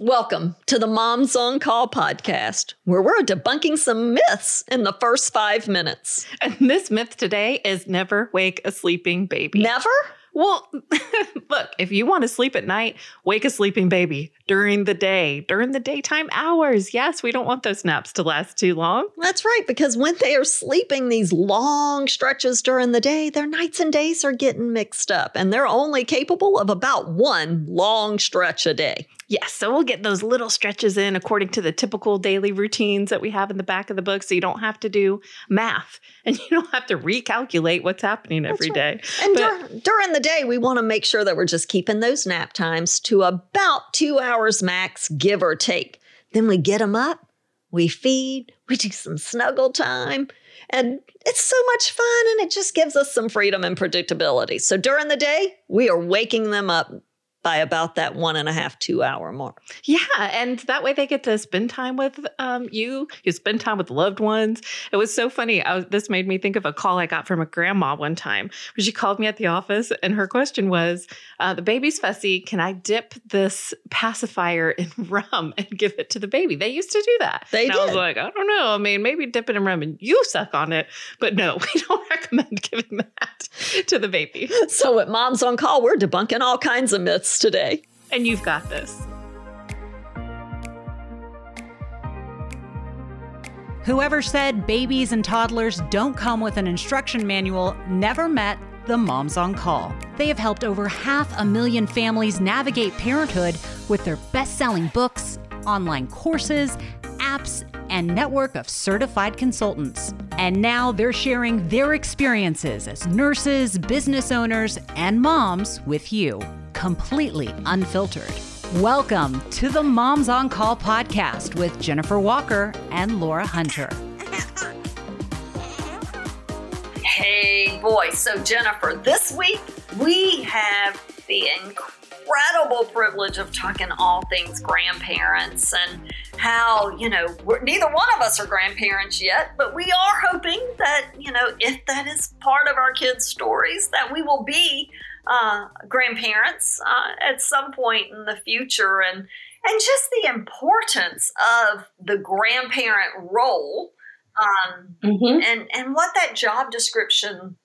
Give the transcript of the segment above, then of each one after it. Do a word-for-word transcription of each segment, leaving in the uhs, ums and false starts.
Welcome to the Moms on Call podcast, where we're debunking some myths in the first five minutes. And this myth today is never wake a sleeping baby. Never? Well, look, if you want to sleep at night, wake a sleeping baby during the day, during the daytime hours. Yes, we don't want those naps to last too long. That's right, because when they are sleeping these long stretches during the day, their nights and days are getting mixed up, and they're only capable of about one long stretch a day. Yes, so we'll get those little stretches in according to the typical daily routines that we have in the back of the book, so you don't have to do math and you don't have to recalculate what's happening every day. And but, dur- during the day, we want to make sure that we're just keeping those nap times to about two hours max, give or take. Then we get them up, we feed, we do some snuggle time, and it's so much fun, and it just gives us some freedom and predictability. So during the day, we are waking them up by about that one and a half, two hour mark. Yeah. And that way they get to spend time with um, you. You spend time with loved ones. It was so funny. I was, this made me think of a call I got from a grandma one time where she called me at the office. And her question was, uh, the baby's fussy. Can I dip this pacifier in rum and give it to the baby? They used to do that. They and did. I was like, I don't know. I mean, maybe dip it in rum and you suck on it. But no, we don't recommend giving that to the baby. So at Moms on Call, we're debunking all kinds of myths today. And you've got this. Whoever said babies and toddlers don't come with an instruction manual never met the Moms on Call. They have helped over half a million families navigate parenthood with their best-selling books, online courses, apps, and network of certified consultants. And now they're sharing their experiences as nurses, business owners, and moms with you, completely unfiltered. Welcome to the Moms on Call podcast with Jennifer Walker and Laura Hunter. Hey, boy. So, Jennifer, this week we have the incredible privilege of talking all things grandparents and how, you know, we're, neither one of us are grandparents yet, but we are hoping that, you know, if that is part of our kids' stories, that we will be Uh, grandparents uh, at some point in the future, and and just the importance of the grandparent role um, mm-hmm. and, and what that job description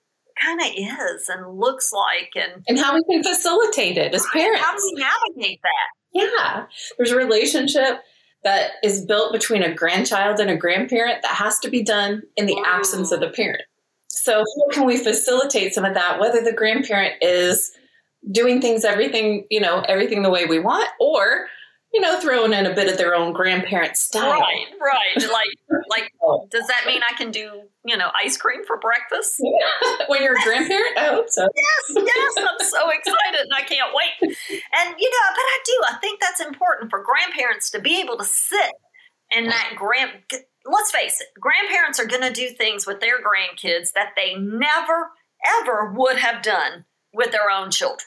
kind of is and looks like, and, and how we can facilitate it as parents. How do we navigate that? Yeah. There's a relationship that is built between a grandchild and a grandparent that has to be done in the Ooh. absence of the parent. So how can we facilitate some of that, whether the grandparent is doing things, everything, you know, everything the way we want, or, you know, throwing in a bit of their own grandparent style. Right, right. Like, like, does that mean I can do, you know, ice cream for breakfast? Yeah. When you're a grandparent? I hope so. Yes, yes. I'm so excited and I can't wait. And, you know, but I do. I think that's important for grandparents to be able to sit in that grand... Let's face it, grandparents are going to do things with their grandkids that they never, ever would have done with their own children.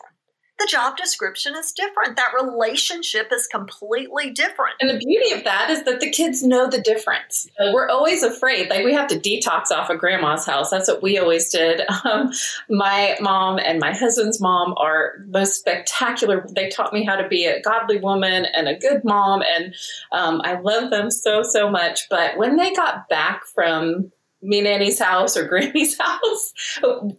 The job description is different. That relationship is completely different. And the beauty of that is that the kids know the difference. We're always afraid. Like, we have to detox off of grandma's house. That's what we always did. Um, my mom and my husband's mom are most spectacular. They taught me how to be a godly woman and a good mom. And um, I love them so, so much. But when they got back from me nanny's house or granny's house,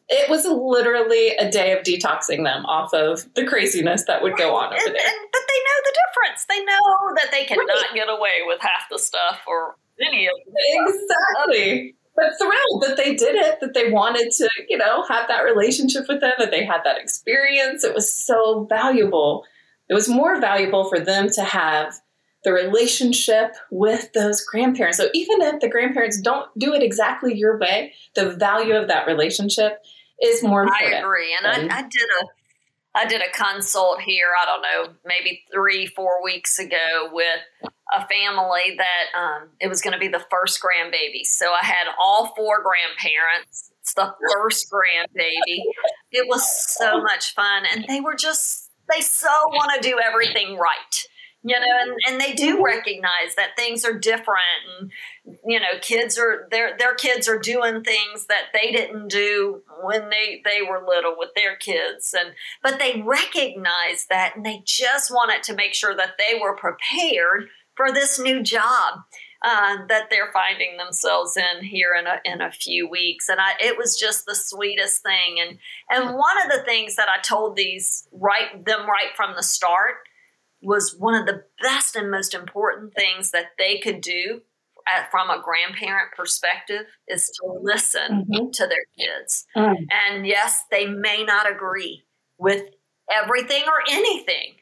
it was literally a day of detoxing them off of the craziness that would right. go on over and, there. And, but they know the difference. They know that they cannot right. get away with half the stuff or any of it. Exactly. But thrilled that they did it, that they wanted to, you know, have that relationship with them, that they had that experience. It was so valuable. It was more valuable for them to have the relationship with those grandparents. So even if the grandparents don't do it exactly your way, the value of that relationship is more important. I agree. And than- I, I did a I did a consult here, I don't know, maybe three, four weeks ago with a family that um, it was going to be the first grandbaby. So I had all four grandparents. It's the first grandbaby. It was so much fun. And they were just, they so want to do everything right. you know, and, and they do recognize that things are different, and, you know, kids are, their their kids are doing things that they didn't do when they, they were little with their kids. And, but they recognize that, and they just wanted to make sure that they were prepared for this new job uh, that they're finding themselves in here in a, in a few weeks. And I, it was just the sweetest thing. And, and one of the things that I told these right them right from the start was one of the best and most important things that they could do at, from a grandparent perspective is to listen mm-hmm. to their kids. Mm. And yes, they may not agree with everything or anything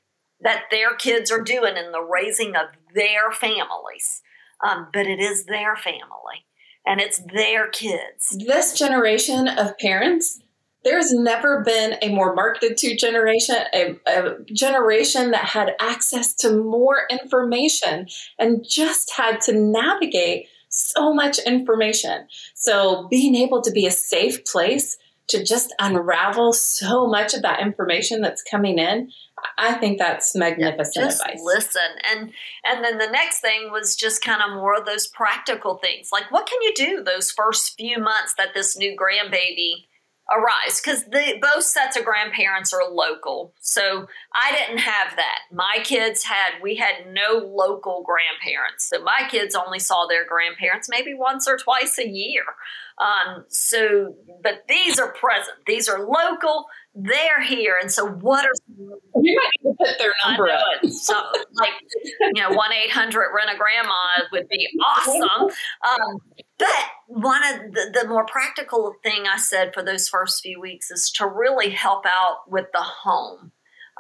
that their kids are doing in the raising of their families. Um, but it is their family and it's their kids. This generation of parents, there's never been a more marketed to generation, a, a generation that had access to more information and just had to navigate so much information. So being able to be a safe place to just unravel so much of that information that's coming in, I think that's magnificent yeah, just advice. Listen. And and then the next thing was just kind of more of those practical things. Like, what can you do those first few months that this new grandbaby arrives? Because both sets of grandparents are local. So I didn't have that. My kids had, we had no local grandparents. So my kids only saw their grandparents maybe once or twice a year. Um, so, but these are present. These are local. They're here. And so what are... You might need to put their number up. So, like, you know, one eight hundred rent a grandma would be awesome. Um, but one of the, the more practical thing I said for those first few weeks is to really help out with the home.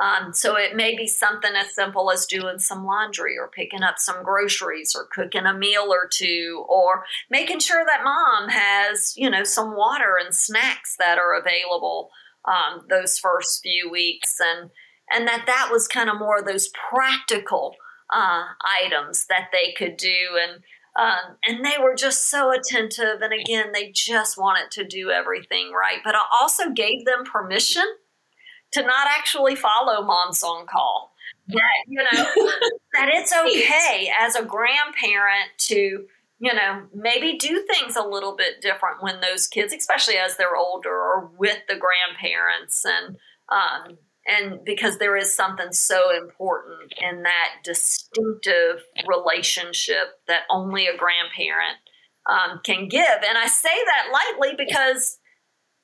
Um, so it may be something as simple as doing some laundry or picking up some groceries or cooking a meal or two, or making sure that mom has, you know, some water and snacks that are available um, those first few weeks. And, and that that was kind of more of those practical uh, items that they could do. And, um, and they were just so attentive. And again, they just wanted to do everything right. But I also gave them permission to not actually follow Moms on Call. That, you know, that it's okay as a grandparent to, you know, maybe do things a little bit different when those kids, especially as they're older, are with the grandparents. And, um, and because there is something so important in that distinctive relationship that only a grandparent um, can give. And I say that lightly because,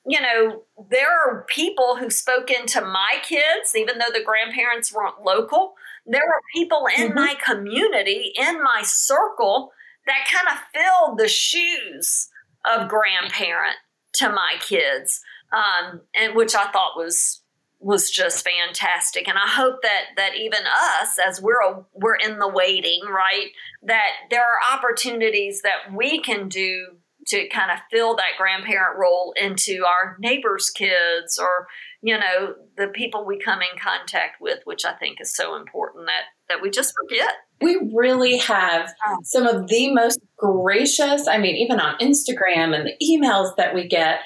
you know, there are people who spoke into my kids, even though the grandparents weren't local. There were people in mm-hmm. my community, in my circle, that kind of filled the shoes of grandparent to my kids, um, and which I thought was was just fantastic. And I hope that that even us, as we're a, we're in the waiting, right, that there are opportunities that we can do to kind of fill that grandparent role into our neighbors' kids or, you know, the people we come in contact with, which I think is so important that, that we just forget. We really have some of the most gracious, I mean, even on Instagram and the emails that we get,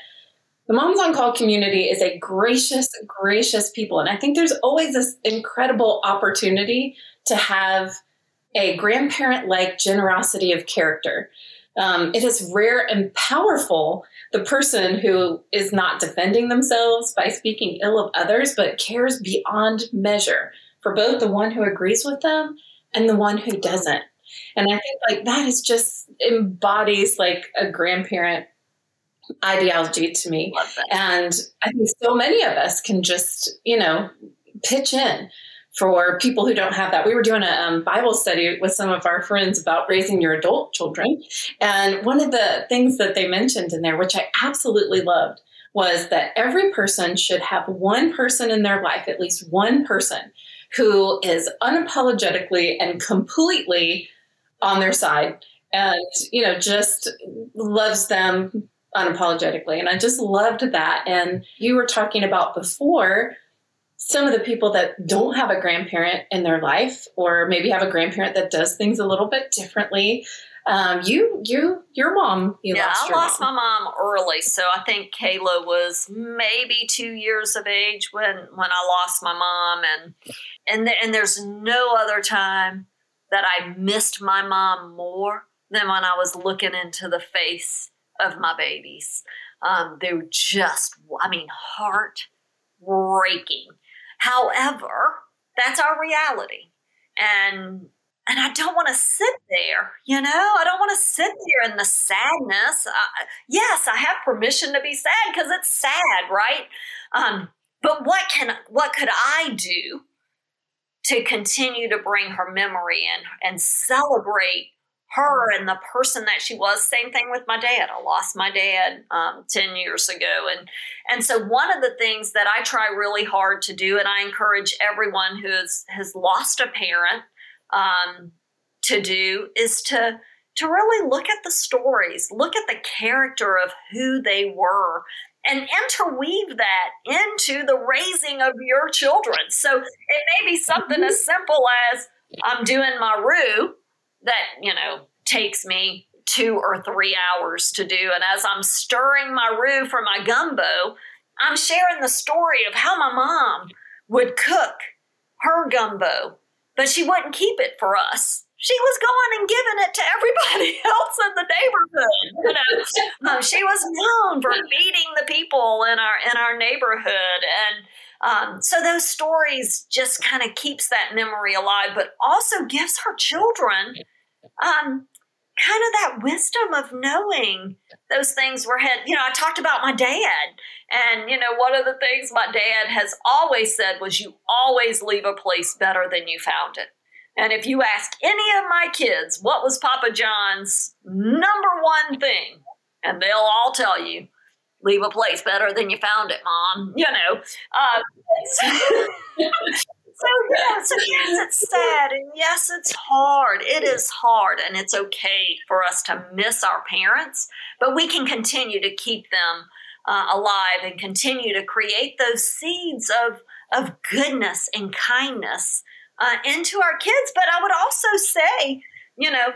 the Moms on Call community is a gracious, gracious people. And I think there's always this incredible opportunity to have a grandparent-like generosity of character. Um, it is rare and powerful, the person who is not defending themselves by speaking ill of others, but cares beyond measure for both the one who agrees with them and the one who doesn't. And I think like that is just embodies like a grandparent ideology to me. And I think so many of us can just, you know, pitch in for people who don't have that. We were doing a um, Bible study with some of our friends about raising your adult children. And one of the things that they mentioned in there, which I absolutely loved, was that every person should have one person in their life, at least one person, who is unapologetically and completely on their side and, you know, just loves them unapologetically. And I just loved that. And you were talking about before some of the people that don't have a grandparent in their life, or maybe have a grandparent that does things a little bit differently, um, you, you, your mom, you yeah, lost your I lost mom. my mom early. So I think Kayla was maybe two years of age when, when I lost my mom. And, and, th- and there's no other time that I missed my mom more than when I was looking into the face of my babies. Um, they were just, I mean, heart-breaking. However, that's our reality. And and I don't want to sit there, you know? I don't want to sit there in the sadness. Uh, yes, I have permission to be sad because it's sad, right? Um, but what can what could I do to continue to bring her memory in and celebrate her and the person that she was? Same thing with my dad. I lost my dad um, ten years ago. And, and so one of the things that I try really hard to do, and I encourage everyone who has, has lost a parent um, to do, is to, to really look at the stories, look at the character of who they were, and interweave that into the raising of your children. So it may be something as simple as I'm doing my roux that, you know, takes me two or three hours to do. And as I'm stirring my roux for my gumbo, I'm sharing the story of how my mom would cook her gumbo, but she wouldn't keep it for us. She was going and giving it to everybody else in the neighborhood. You know, um, she was known for feeding the people in our in our neighborhood, and um, so those stories just kind of keeps that memory alive, but also gives her children um, kind of that wisdom of knowing those things were had. You know, I talked about my dad, and you know, one of the things my dad has always said was, "You always leave a place better than you found it." And if you ask any of my kids, what was Papa John's number one thing? And they'll all tell you, leave a place better than you found it, Mom. You know. Uh, so, so, yeah, so yes, it's sad. And yes, it's hard. It is hard. And it's okay for us to miss our parents. But we can continue to keep them uh, alive and continue to create those seeds of, of goodness and kindness Uh, into our kids. But I would also say, you know,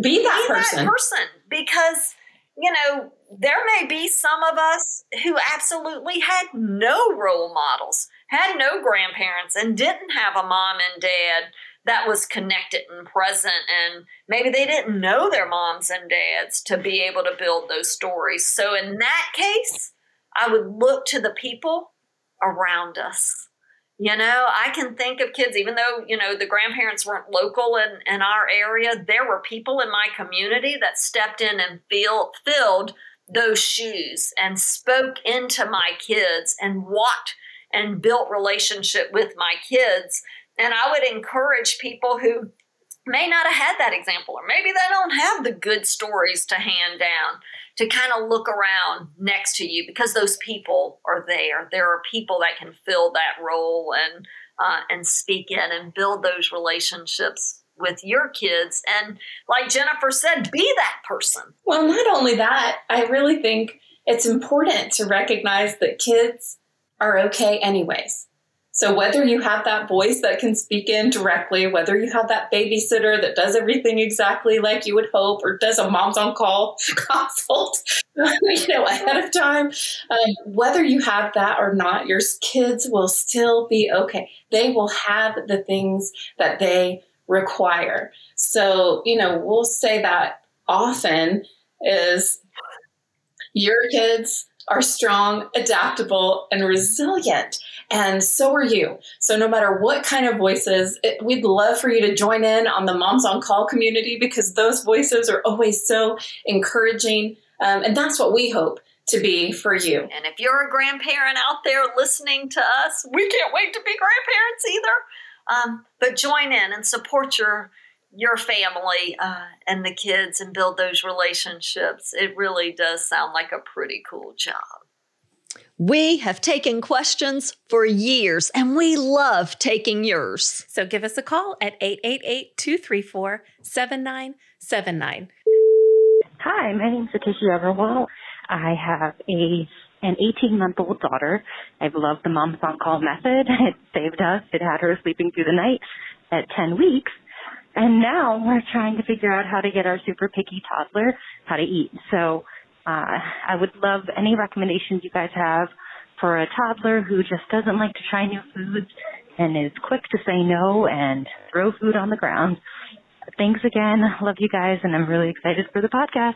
be that, be person. that person because, you know, there may be some of us who absolutely had no role models, had no grandparents, and didn't have a mom and dad that was connected and present. And maybe they didn't know their moms and dads to be able to build those stories. So in that case, I would look to the people around us. You know, I can think of kids, even though, you know, the grandparents weren't local in, in our area, there were people in my community that stepped in and feel, filled those shoes and spoke into my kids and walked and built relationship with my kids. And I would encourage people who may not have had that example, or maybe they don't have the good stories to hand down, to kind of look around next to you, because those people are there. There are people that can fill that role and uh, and speak in and build those relationships with your kids. And like Jennifer said, be that person. Well, not only that, I really think it's important to recognize that kids are okay anyways. So whether you have that voice that can speak in directly, whether you have that babysitter that does everything exactly like you would hope, or does a Moms on Call consult, you know, ahead of time, um, whether you have that or not, your kids will still be okay. They will have the things that they require. So, you know, we'll say that often is your kids are strong, adaptable, and resilient. And so are you. So no matter what kind of voices, it, we'd love for you to join in on the Moms on Call community, because those voices are always so encouraging. Um, and that's what we hope to be for you. And if you're a grandparent out there listening to us, we can't wait to be grandparents either. Um, but join in and support your your family uh, and the kids and build those relationships. It really does sound like a pretty cool job. We have taken questions for years, and we love taking yours. So give us a call at eight eight eight, two three four, seven nine seven nine. Hi, my name's Akechi Everwell. I have a an eighteen-month-old daughter. I've loved the Moms on Call method. It saved us. It had her sleeping through the night at ten weeks. And now we're trying to figure out how to get our super picky toddler how to eat. So uh, I would love any recommendations you guys have for a toddler who just doesn't like to try new foods and is quick to say no and throw food on the ground. Thanks again. Love you guys, and I'm really excited for the podcast.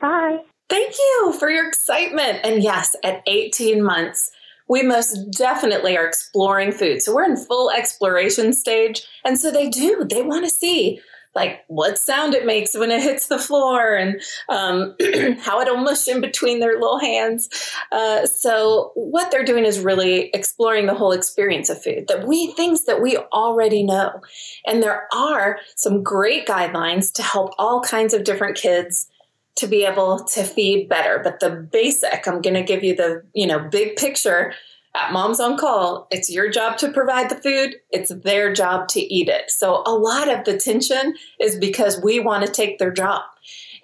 Bye. Thank you for your excitement. And yes, at eighteen months, we most definitely are exploring food. So we're in full exploration stage. And so they do, they want to see like what sound it makes when it hits the floor and um, how it'll mush in between their little hands. Uh, so what they're doing is really exploring the whole experience of food, that we things that we already know. And there are some great guidelines to help all kinds of different kids to be able to feed better. But the basic, I'm going to give you the, you know, big picture at Moms on Call. It's your job to provide the food. It's their job to eat it. So a lot of the tension is because we want to take their job.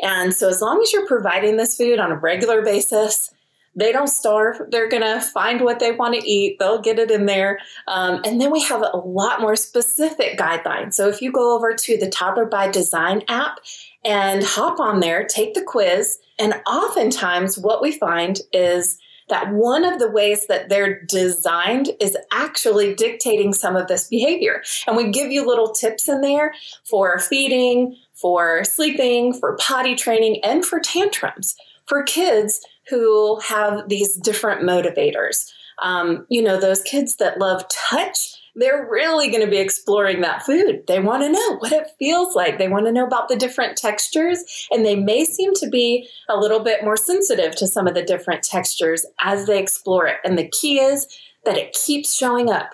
And so as long as you're providing this food on a regular basis, they don't starve. They're going to find what they want to eat. They'll get it in there. Um, and then we have a lot more specific guidelines. So if you go over to the Toddler by Design app and hop on there, take the quiz. And oftentimes what we find is that one of the ways that they're designed is actually dictating some of this behavior. And we give you little tips in there for feeding, for sleeping, for potty training, and for tantrums for kids who have these different motivators. Um, you know, those kids that love touch, they're really going to be exploring that food. They want to know what it feels like. They want to know about the different textures, and they may seem to be a little bit more sensitive to some of the different textures as they explore it. And the key is that it keeps showing up.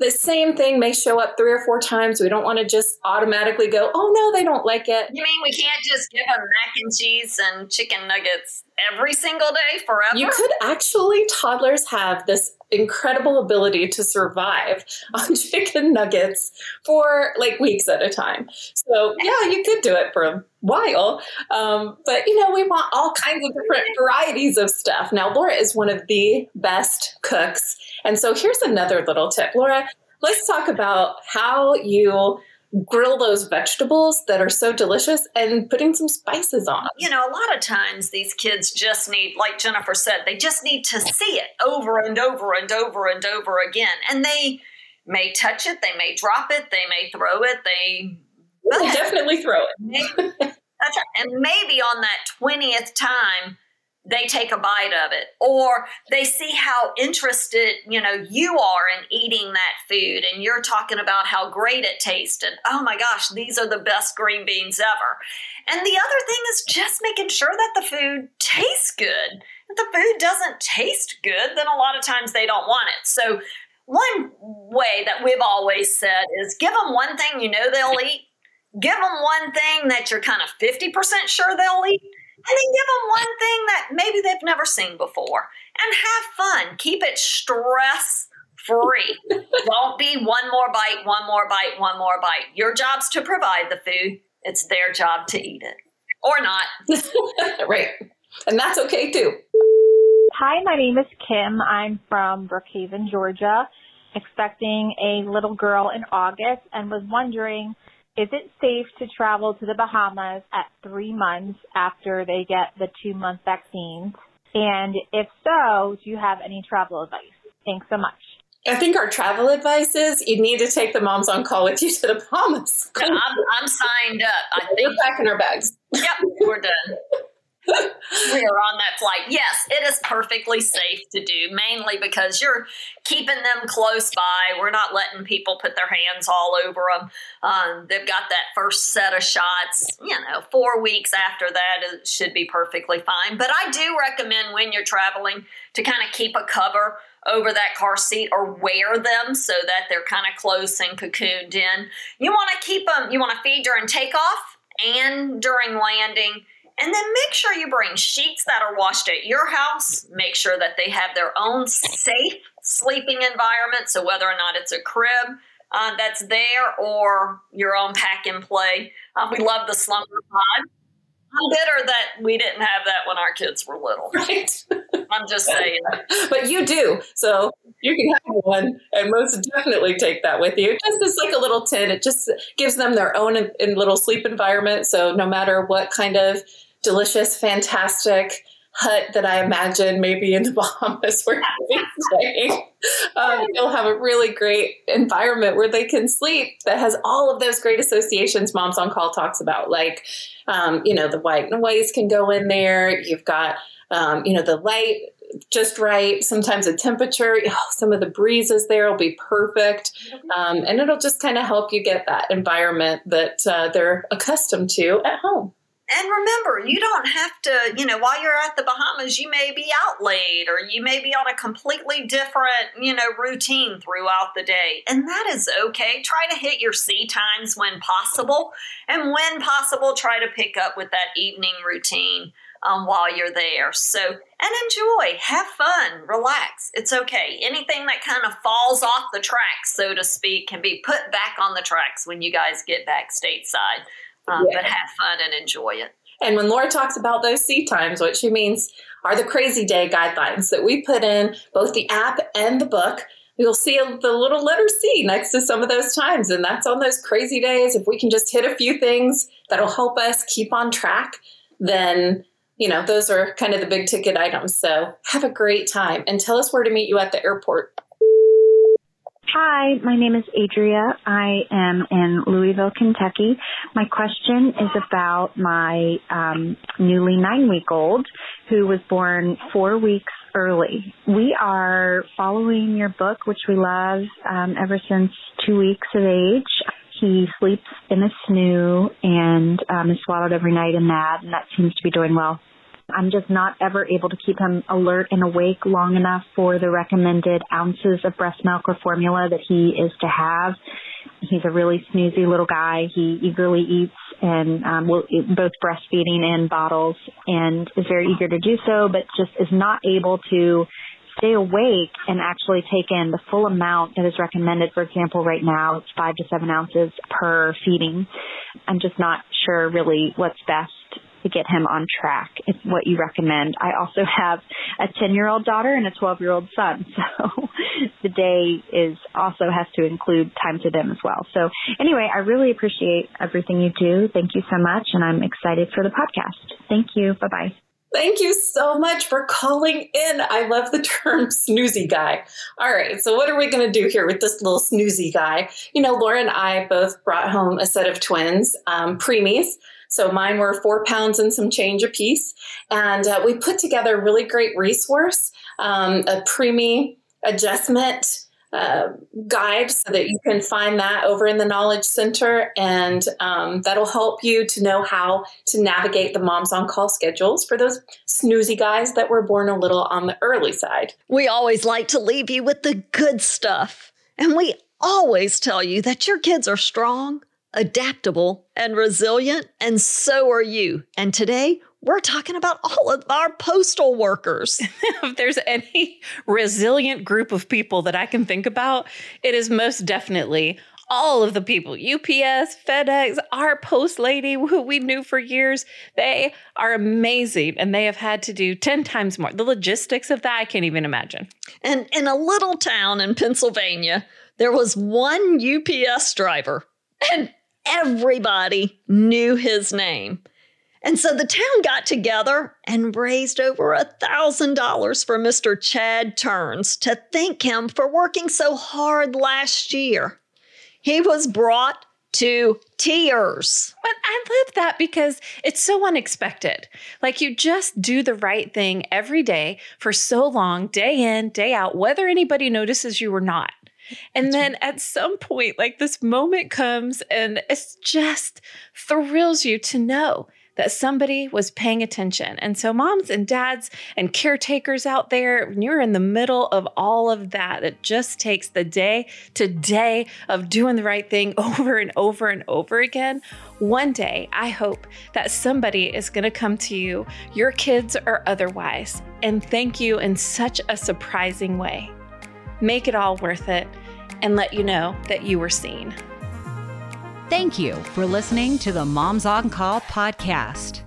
The same thing may show up three or four times. We don't want to just automatically go, oh, no, they don't like it. You mean we can't just give them mac and cheese and chicken nuggets every single day forever? You could actually, toddlers have this incredible ability to survive on chicken nuggets for like weeks at a time. So, yeah, you could do it for a while. Um, but, you know, we want all kinds of different varieties of stuff. Now, Laura is one of the best cooks. And so here's another little tip. Laura, let's talk about how you grill those vegetables that are so delicious and putting some spices on them. You know, a lot of times these kids just need, like Jennifer said, they just need to see it over and over and over and over again. And they may touch it, they may drop it, they may throw it, they will definitely throw it. Maybe, that's right. And maybe on that twentieth time, they take a bite of it, or they see how interested, you know, you are in eating that food, and you're talking about how great it tasted. Oh my gosh, these are the best green beans ever. And the other thing is just making sure that the food tastes good. If the food doesn't taste good, then a lot of times they don't want it. So one way that we've always said is give them one thing you know they'll eat. Give them one thing that you're kind of fifty percent sure they'll eat. And then give them one thing that maybe they've never seen before, and have fun. Keep it stress free. Don't be one more bite, one more bite, one more bite. Your job's to provide the food. It's their job to eat it or not. Right. And that's okay too. Hi, my name is Kim. I'm from Brookhaven, Georgia, expecting a little girl in August, and was wondering, is it safe to travel to the Bahamas at three months after they get the two-month vaccines? And if so, do you have any travel advice? Thanks so much. I think our travel advice is you need to take the Moms on Call with you to the Bahamas. No, I'm, I'm signed up. I think we're packing our bags. Yep, we're done. We are on that flight. Yes, it is perfectly safe to do, mainly because you're keeping them close by. We're not letting people put their hands all over them. Um, they've got that first set of shots. You know, four weeks after that, it should be perfectly fine. But I do recommend when you're traveling to kind of keep a cover over that car seat, or wear them so that they're kind of close and cocooned in. You want to keep them, you want to feed during takeoff and during landing. And then make sure you bring sheets that are washed at your house. Make sure that they have their own safe sleeping environment. So whether or not it's a crib uh, that's there or your own pack and play. Um, we love the Slumber Pod. I'm bitter that we didn't have that when our kids were little. Right. I'm just saying. But you do. So you can have one and most definitely take that with you. Just as like a little tin. It just gives them their own in, in little sleep environment. So no matter what kind of delicious, fantastic hut that I imagine maybe in the Bahamas where they're staying, um, you'll have a really great environment where they can sleep that has all of those great associations Moms on Call talks about. Like, um, you know, the white noise can go in there. You've got, um, you know, the light just right. Sometimes the temperature, oh, some of the breezes there will be perfect. Um, and it'll just kind of help you get that environment that uh, they're accustomed to at home. And remember, you don't have to, you know, while you're at the Bahamas, you may be out late or you may be on a completely different, you know, routine throughout the day. And that is okay. Try to hit your sea times when possible. And when possible, try to pick up with that evening routine um, while you're there. So, and enjoy, have fun, relax. It's okay. Anything that kind of falls off the tracks, so to speak, can be put back on the tracks when you guys get back stateside. Um, yeah. But have fun and enjoy it. And when Laura talks about those sea times, what she means are the crazy day guidelines that we put in both the app and the book. You'll see the little letter C next to some of those times. And that's on those crazy days. If we can just hit a few things that'll help us keep on track, then, you know, those are kind of the big ticket items. So have a great time and tell us where to meet you at the airport. Hi, my name is Adria. I am in Louisville, Kentucky. My question is about my um, newly nine-week-old who was born four weeks early. We are following your book, which we love, um, ever since two weeks of age. He sleeps in a S N U and um, is swallowed every night in that, and that seems to be doing well. I'm just not ever able to keep him alert and awake long enough for the recommended ounces of breast milk or formula that he is to have. He's a really snoozy little guy. He eagerly eats and um, will eat both breastfeeding and bottles and is very eager to do so, but just is not able to stay awake and actually take in the full amount that is recommended. For example, right now it's five to seven ounces per feeding. I'm just not sure really what's best to get him on track. It's what you recommend. I also have a ten-year-old daughter and a twelve-year-old son, so the day is also has to include time to them as well. So anyway, I really appreciate everything you do. Thank you so much, and I'm excited for the podcast. Thank you. Bye-bye. Thank you so much for calling in. I love the term snoozy guy. All right, so what are we going to do here with this little snoozy guy? You know, Laura and I both brought home a set of twins, um, preemies. So mine were four pounds and some change a piece. And uh, we put together a really great resource, um, a preemie adjustment uh, guide, so that you can find that over in the Knowledge Center. And um, that'll help you to know how to navigate the Moms on Call schedules for those snoozy guys that were born a little on the early side. We always like to leave you with the good stuff. And we always tell you that your kids are strong, adaptable, and resilient, and so are you. And today, we're talking about all of our postal workers. If there's any resilient group of people that I can think about, it is most definitely all of the people, U P S, FedEx, our post lady, who we knew for years. They are amazing, and they have had to do ten times more. The logistics of that, I can't even imagine. And in a little town in Pennsylvania, there was one U P S driver, and everybody knew his name. And so the town got together and raised over one thousand dollars for Mister Chad Turns to thank him for working so hard last year. He was brought to tears. But I love that because it's so unexpected. Like, you just do the right thing every day for so long, day in, day out, whether anybody notices you or not. And then at some point, like, this moment comes and it just thrills you to know that somebody was paying attention. And so moms and dads and caretakers out there, when you're in the middle of all of that, it just takes the day to day of doing the right thing over and over and over again. One day, I hope that somebody is going to come to you, your kids or otherwise, and thank you in such a surprising way. Make it all worth it, and let you know that you were seen. Thank you for listening to the Moms on Call podcast.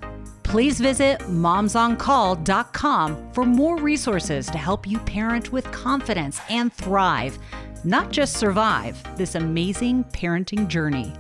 Please visit moms on call dot com for more resources to help you parent with confidence and thrive, not just survive, this amazing parenting journey.